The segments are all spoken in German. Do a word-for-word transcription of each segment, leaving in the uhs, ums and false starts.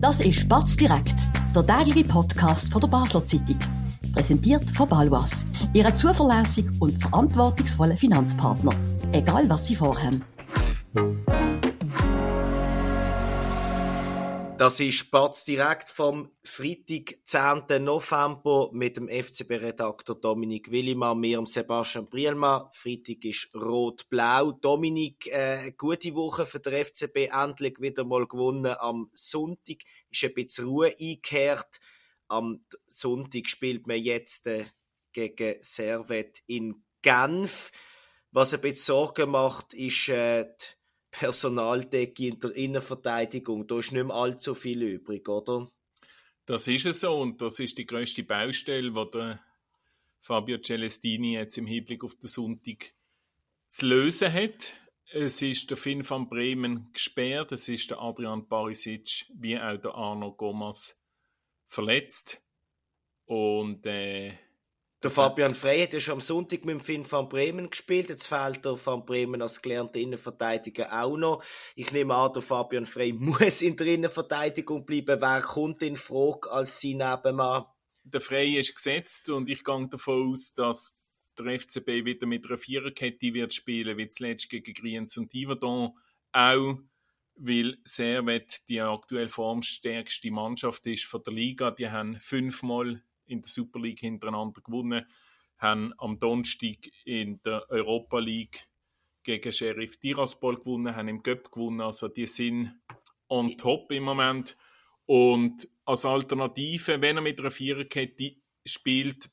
Das ist BaZ direkt, der tägliche Podcast von der Basler Zeitung. Präsentiert von Balwas, Ihrem zuverlässigen und verantwortungsvollen Finanzpartner. Egal, was Sie vorhaben. Das ist BaZ direkt vom Freitag, zehnten November mit dem F C B-Redaktor Dominic Willimann, mir Sebastian Briellmann. Freitag ist rot-blau. Dominic, äh, gute Woche für den F C B, endlich wieder mal gewonnen am Sonntag. Ist ein bisschen Ruhe eingekehrt. Am Sonntag spielt man jetzt äh, gegen Servette in Genf. Was ein bisschen Sorgen macht, ist äh, die Personaldecke in der Innenverteidigung, da ist nicht mehr allzu viel übrig, oder? Das ist es so und das ist die grösste Baustelle, die der Fabio Celestini jetzt im Hinblick auf den Sonntag zu lösen hat. Es ist der Finn van Bremen gesperrt, es ist der Adrian Barišić wie auch der Arnau Comas verletzt und äh, der Fabian Frei hat ja schon am Sonntag mit dem Finn van Bremen gespielt. Jetzt fehlt der van Bremen als gelernter Innenverteidiger auch noch. Ich nehme an, der Fabian Frei muss in der Innenverteidigung bleiben. Wer kommt in Frage als sein Nebenmann? Der Frei ist gesetzt und ich gehe davon aus, dass der F C B wieder mit einer Viererkette wird spielen, wie zuletzt gegen Kriens und Yverdon. Auch weil Servette die aktuell formstärkste Mannschaft ist von der Liga. Die haben fünfmal in der Super League hintereinander gewonnen, haben am Donnerstag in der Europa League gegen Sheriff Tiraspol gewonnen, haben im Cup gewonnen, also die sind on top im Moment. Und als Alternative, wenn er mit einer Viererkette spielt,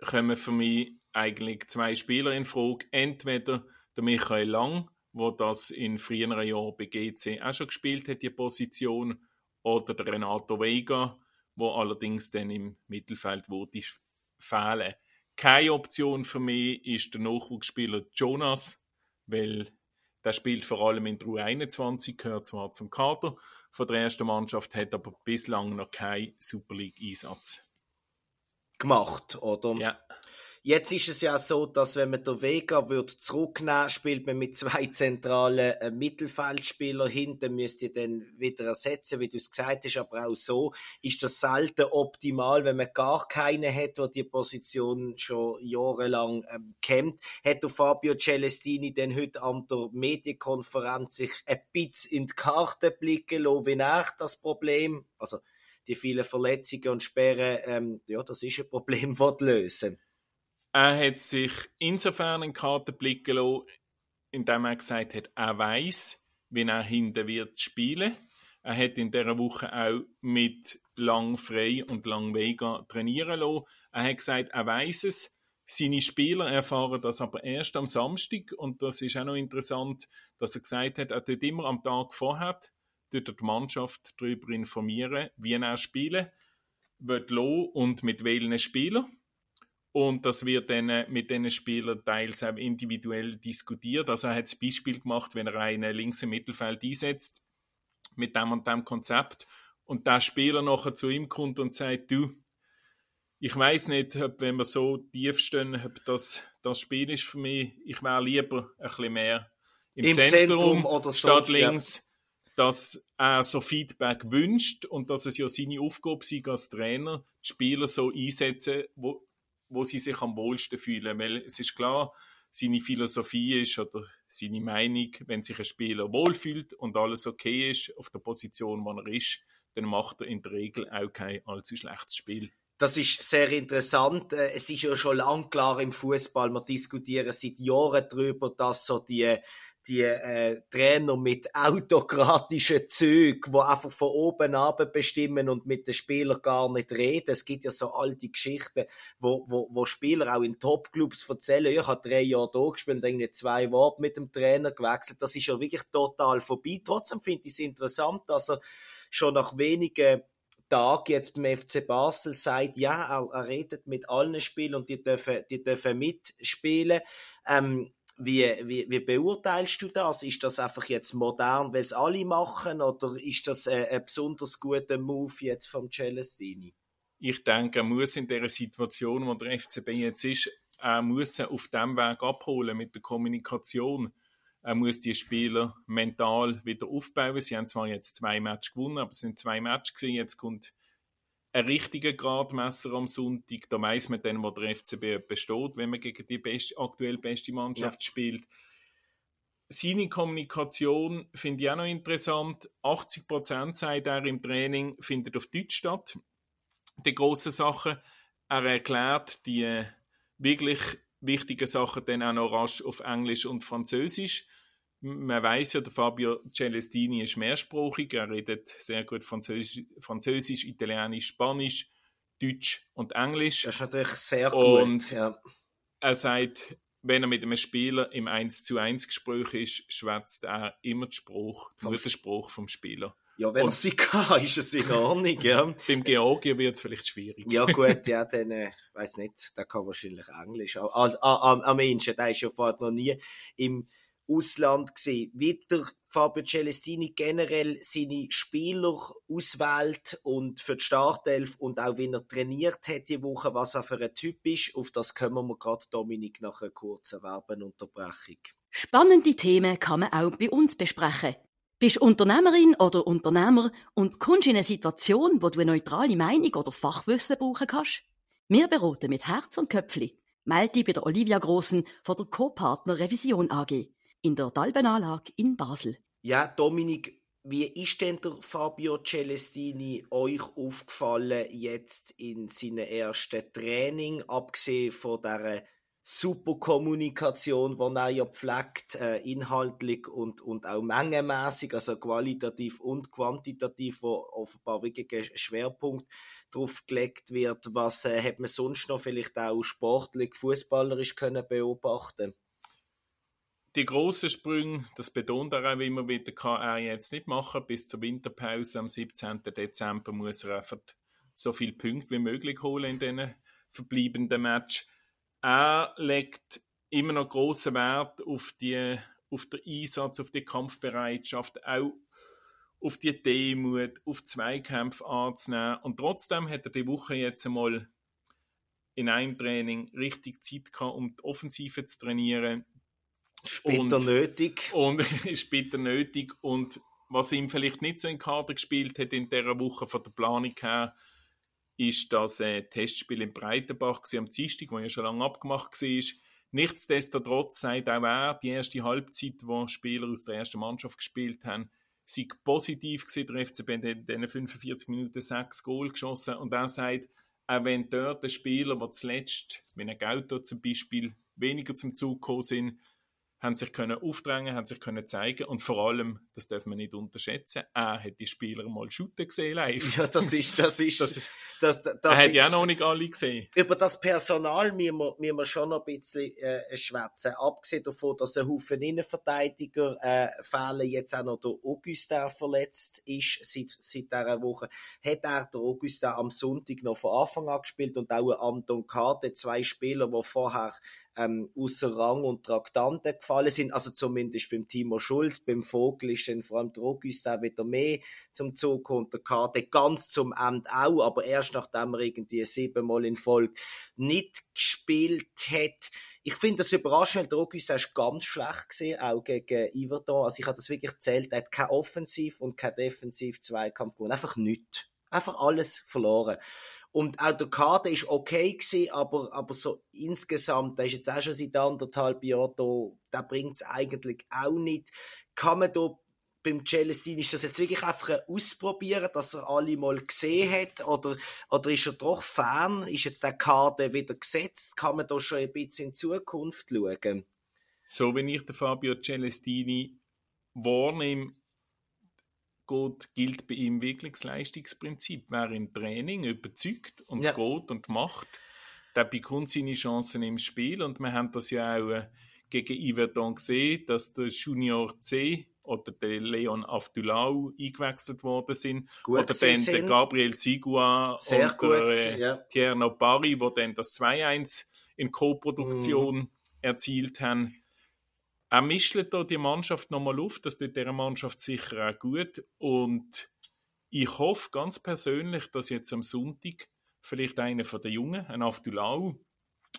kommen für mich eigentlich zwei Spieler in Frage. Entweder der Michael Lang, der das in früheren Jahren bei G C auch schon gespielt hat, die Position, oder der Renato Vega, wo allerdings dann im Mittelfeld fehlen. Keine Option für mich ist der Nachwuchsspieler Jonas, weil der spielt vor allem in der U einundzwanzig, gehört zwar zum Kader von der ersten Mannschaft, hat aber bislang noch keinen Super League-Einsatz gemacht, oder? Ja. Jetzt ist es ja so, dass wenn man den Vega zurücknehmen würde, spielt man mit zwei zentralen äh, Mittelfeldspielern. Hinten müsst ihr dann wieder ersetzen, wie du es gesagt hast. Aber auch so ist das selten optimal, wenn man gar keinen hat, der die Position schon jahrelang ähm, kennt. Hat der Fabio Celestini denn heute an der Medienkonferenz sich ein bisschen in die Karte blicken lassen, wie nach das Problem, also die vielen Verletzungen und Sperren, ähm, ja, das ist ein Problem, das lösen. Er hat sich insofern in die Karte blicken lassen, indem er gesagt hat, er weiss, wie er hinten wird spielen. Er hat in dieser Woche auch mit Lang Frei und Lang Vega trainieren lassen. Er hat gesagt, er weiss es. Seine Spieler erfahren das aber erst am Samstag. Und das ist auch noch interessant, dass er gesagt hat, er tut immer am Tag vorher tut er die Mannschaft darüber informieren, wie er spielen wird und mit welchen Spielern. Und das wird dann mit diesen Spielern teils auch individuell diskutiert. Also er hat das Beispiel gemacht, wenn er einen links im Mittelfeld einsetzt, mit dem und dem Konzept, und der Spieler nachher zu ihm kommt und sagt, du, ich weiss nicht, ob, wenn wir so tief stehen, ob das das Spiel ist für mich. Ich wäre lieber ein bisschen mehr im, Im Zentrum, Zentrum oder statt so, links. Ja. Dass er so Feedback wünscht und dass es ja seine Aufgabe sei als Trainer, die Spieler so einsetzen, wo wo sie sich am wohlsten fühlen. Weil es ist klar, seine Philosophie ist oder seine Meinung, wenn sich ein Spieler wohlfühlt und alles okay ist auf der Position, wo er ist, dann macht er in der Regel auch kein allzu schlechtes Spiel. Das ist sehr interessant. Es ist ja schon lange klar im Fußball, wir diskutieren seit Jahren darüber, dass so die die äh, Trainer mit autokratischen Zügen, die einfach von oben ab bestimmen und mit den Spielern gar nicht reden. Es gibt ja so alte Geschichten, wo, wo, wo Spieler auch in Top-Clubs erzählen, ich habe drei Jahre da gespielt, irgendwie zwei Worte mit dem Trainer gewechselt. Das ist ja wirklich total vorbei. Trotzdem finde ich es interessant, dass er schon nach wenigen Tag jetzt beim F C Basel sagt, ja, er, er redet mit allen Spielern und die dürfen, die dürfen mitspielen. Ähm, Wie, wie, wie beurteilst du das? Ist das einfach jetzt modern, weil es alle machen, oder ist das ein, ein besonders guter Move jetzt vom Celestini? Ich denke, er muss in dieser Situation, wo der F C B jetzt ist, er muss auf diesem Weg abholen mit der Kommunikation. Er muss die Spieler mental wieder aufbauen. Sie haben zwar jetzt zwei Matches gewonnen, aber es sind zwei Matches gewesen. Jetzt kommt ein richtiger Gradmesser am Sonntag. Da weiss man dann, wo der F C B besteht, wenn man gegen die best- aktuell beste Mannschaft ja. spielt. Seine Kommunikation finde ich auch noch interessant. achtzig Prozent, sagt er, im Training findet auf Deutsch statt. Die grossen Sachen. Er erklärt die wirklich wichtigen Sachen dann auch noch rasch auf Englisch und Französisch. Man weiss ja, der Fabio Celestini ist mehrsprachig. Er redet sehr gut Französisch, Französisch, Italienisch, Spanisch, Deutsch und Englisch. Das ist natürlich sehr gut. Und ja. Er sagt, wenn er mit einem Spieler im eins zu eins Gespräch ist, schwätzt er immer den Spruch, den Mutterspruch vom Spieler. Ja, wenn und er sie kann, ist es sie gar nicht. Ja. Beim Georgier wird es vielleicht schwierig. Ja gut, ja, dann, ich äh, weiss nicht, der kann wahrscheinlich Englisch. Am Menschen, der war ja vorher noch nie im Ausland gewesen. Wie der Fabio Celestini generell seine Spieler auswählt und für die Startelf und auch wie er trainiert hat die Woche, was er für ein Typ ist, auf das können wir gerade, Dominik, nach einer kurzen Werbeunterbrechung. Spannende Themen kann man auch bei uns besprechen. Bist Unternehmerin oder Unternehmer und kommst in eine Situation, wo du eine neutrale Meinung oder Fachwissen brauchen kannst? Wir beraten mit Herz und Köpfli. Melde dich bei der Olivia Grossen von der Co-Partner Revision A G in der Dalbenanlage in Basel. Ja, Dominik, wie ist denn der Fabio Celestini euch aufgefallen jetzt in seinem ersten Training, abgesehen von dieser super Kommunikation, die er ja pflegt, äh, inhaltlich und, und auch mengenmässig, also qualitativ und quantitativ, wo offenbar wirklich ein Schwerpunkt drauf gelegt wird. Was äh, hat man sonst noch vielleicht auch sportlich, fußballerisch können beobachten? Die grossen Sprünge, das betont er auch immer wieder, kann er jetzt nicht machen. Bis zur Winterpause am siebzehnten Dezember muss er einfach so viele Punkte wie möglich holen in diesen verbleibenden Match. Er legt immer noch grossen Wert auf, die, auf den Einsatz, auf die Kampfbereitschaft, auch auf die Demut, auf Zweikämpfe anzunehmen. Und trotzdem hat er die Woche jetzt einmal in einem Training richtig Zeit gehabt, um die Offensive zu trainieren. Ist bitter nötig. Und ist bitter nötig. Und was ihm vielleicht nicht so in den Kader gespielt hat in dieser Woche von der Planung her, ist das äh, Testspiel in Breitenbach am Dienstag, das ja schon lange abgemacht war. Nichtsdestotrotz sagt auch er, die erste Halbzeit, wo Spieler aus der ersten Mannschaft gespielt haben, sei positiv gewesen. Der F C B hat in diesen fünfundvierzig Minuten sechs Goal geschossen. Und er sagt, auch wenn dort der Spieler, der zuletzt, wie ein Gauter zum Beispiel, weniger zum Zug gekommen sind, haben sich können aufdrängen, haben sich können zeigen und vor allem, das darf man nicht unterschätzen, er hat die Spieler mal shooten gesehen live. Ja, das ist, das ist, das ist das, das, das er hat ja auch noch nicht alle gesehen. Über das Personal müssen wir, müssen wir schon noch ein bisschen äh, schwätzen. Abgesehen davon, dass ein Haufen Innenverteidiger äh, fehlen, jetzt auch noch der Augusta verletzt ist seit, seit dieser Woche, hat er der Augusta am Sonntag noch von Anfang an gespielt und auch Anton Kade, zwei Spieler, die vorher Ähm, außer Rang und Traktanten gefallen sind, also zumindest beim Timo Schulz, beim Vogel ist dann vor allem Droghust auch wieder mehr zum Zug und der Karte ganz zum Ende auch, aber erst nachdem er irgendwie siebenmal in Folge nicht gespielt hat. Ich finde das überraschend, Droghust ist ganz schlecht gesehen, auch gegen Yverdon, also ich habe das wirklich gezählt, er hat kein Offensiv- und kein Defensiv-Zweikampf gewonnen, einfach nichts. Einfach alles verloren. Und auch der Kader war okay gewesen, aber, aber so insgesamt, der ist jetzt auch schon seit anderthalb Jahren da, der bringt es eigentlich auch nicht. Kann man da beim Celestini, ist das jetzt wirklich einfach ein Ausprobieren, dass er alle mal gesehen hat? Oder, oder ist er doch Fan? Ist jetzt der Kader wieder gesetzt? Kann man da schon ein bisschen in Zukunft schauen? So, wenn ich den Fabio Celestini wahrnehme, Geht, gilt bei ihm wirklich das Leistungsprinzip. Wer im Training überzeugt und ja. geht und macht, der bekommt seine Chancen im Spiel. Und wir haben das ja auch äh, gegen Yverdon gesehen, dass der Junior C oder der Leon Avdullahu eingewechselt worden sind. Gut oder dann der Gabriel Sigua Sehr und gut der äh, ja. Thierno Barry, die dann das zwei eins in Co-Produktion mhm. erzielt haben. Er mischelt da die Mannschaft nochmal auf, das tut dieser Mannschaft sicher auch gut. Und ich hoffe ganz persönlich, dass jetzt am Sonntag vielleicht einer von den Jungen, ein Avdullahu,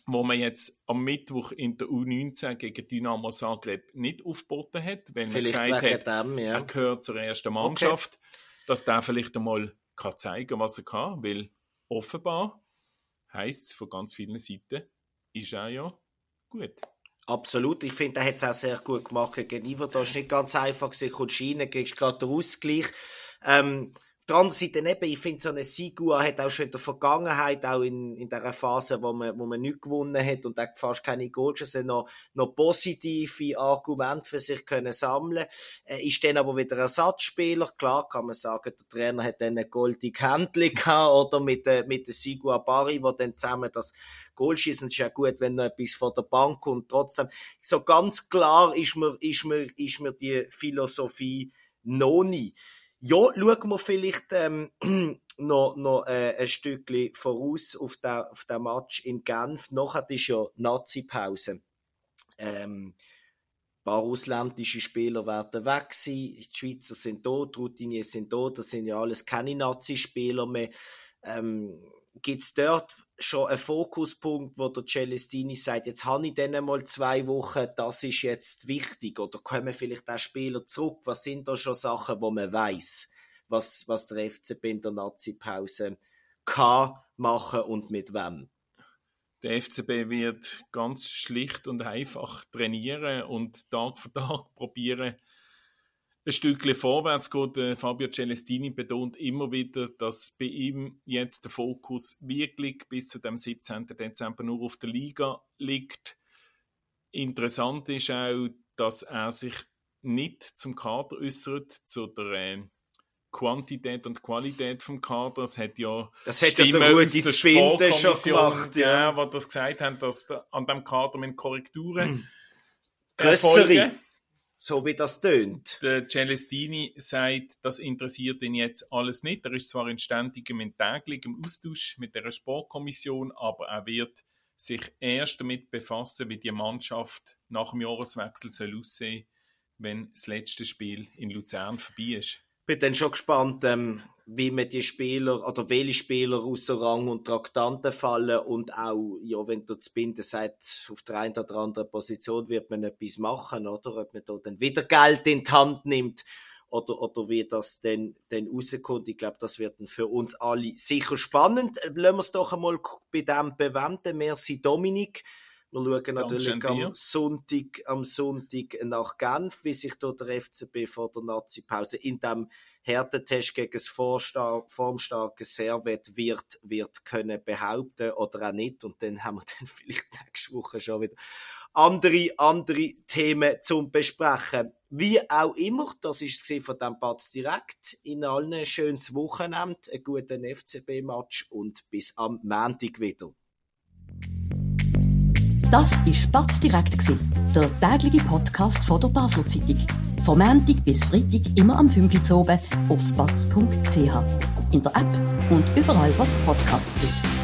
wo man jetzt am Mittwoch in der U neunzehn gegen Dynamo Zagreb nicht aufgeboten hat, weil vielleicht man gesagt hat, dem, ja. er gehört zur ersten Mannschaft, okay. dass der vielleicht einmal kann zeigen, was er kann, weil offenbar heisst es von ganz vielen Seiten, ist er ja gut. Absolut, ich finde, er hat es auch sehr gut gemacht gegen Yverdon. Das war nicht ganz einfach, du kommst rein, kriegst gerade den Ausgleich. Ähm, Auf der anderen Seite eben, ich finde, so eine Sigua hat auch schon in der Vergangenheit, auch in, in dieser Phase, wo man, wo man nichts gewonnen hat und auch fast keine Goalchancen, noch, noch positive Argumente für sich können sammeln. Äh, ist dann aber wieder Ersatzspieler. Klar kann man sagen, der Trainer hat dann eine goldige Händel gehabt, oder mit, äh, mit der Sigua Barry, die dann zusammen das Goal schießen. Ist ja gut, wenn noch etwas von der Bank kommt. Trotzdem, so ganz klar ist mir, ist mir, ist mir die Philosophie noch nie. Ja, schauen wir vielleicht ähm, noch, noch äh, ein Stückchen voraus auf den, auf den Match in Genf. Nachher ist ja Nazi-Pause. Ähm, ein paar ausländische Spieler werden weg sein. Die Schweizer sind da, die Routiniers sind da. Das sind ja alles keine Nazi-Spieler mehr. Ähm, Gibt es dort schon einen Fokuspunkt, wo der Celestini sagt, jetzt habe ich denen mal zwei Wochen, das ist jetzt wichtig? Oder kommen vielleicht auch Spieler zurück? Was sind da schon Sachen, wo man weiss, was, was der F C B in der Nazi-Pause kann machen und mit wem? Der F C B wird ganz schlicht und einfach trainieren und Tag für Tag probieren, ein Stückchen vorwärts geht. Fabio Celestini betont immer wieder, dass bei ihm jetzt der Fokus wirklich bis zu dem siebzehnten Dezember nur auf der Liga liegt. Interessant ist auch, dass er sich nicht zum Kader äußert, zu der äh, Quantität und Qualität vom Kader. Das hat ja das Stimmen hat ja der aus der Sportkommission schon gemacht, ja. ja, die das gesagt haben, dass da an dem Kader mit Korrekturen erfolgen. So wie das tönt. Der Celestini sagt, das interessiert ihn jetzt alles nicht. Er ist zwar in ständigem, in täglichem Austausch mit der Sportkommission, aber er wird sich erst damit befassen, wie die Mannschaft nach dem Jahreswechsel soll aussehen, wenn das letzte Spiel in Luzern vorbei ist. Ich bin dann schon gespannt, ähm, wie man die Spieler oder welche Spieler außer Rang und Traktanten fallen und auch, ja, wenn du zu binden sagst, auf der einen oder anderen Position wird man etwas machen, oder? Ob man da dann wieder Geld in die Hand nimmt oder, oder wie das dann, dann rauskommt. Ich glaube, das wird dann für uns alle sicher spannend. Lassen wir es doch einmal bei dem bewenden. Merci, Dominic. Wir schauen natürlich am Sonntag, am Sonntag nach Genf, wie sich dort der F C B vor der Nazi-Pause in diesem Härtetest gegen das formstarke Servette wird, wird können behaupten oder auch nicht. Und dann haben wir dann vielleicht nächste Woche schon wieder andere, andere Themen zum Besprechen. Wie auch immer, das war es von diesem BaZ direkt. In allen ein schönes Wochenende, einen guten F C B-Match und bis am Montag wieder. Das war BaZ direkt, der tägliche Podcast von der Basler Zeitung. Vom Montag bis Freitag immer am fünf Uhr oben auf baz punkt c h, in der App und überall, was Podcasts gibt.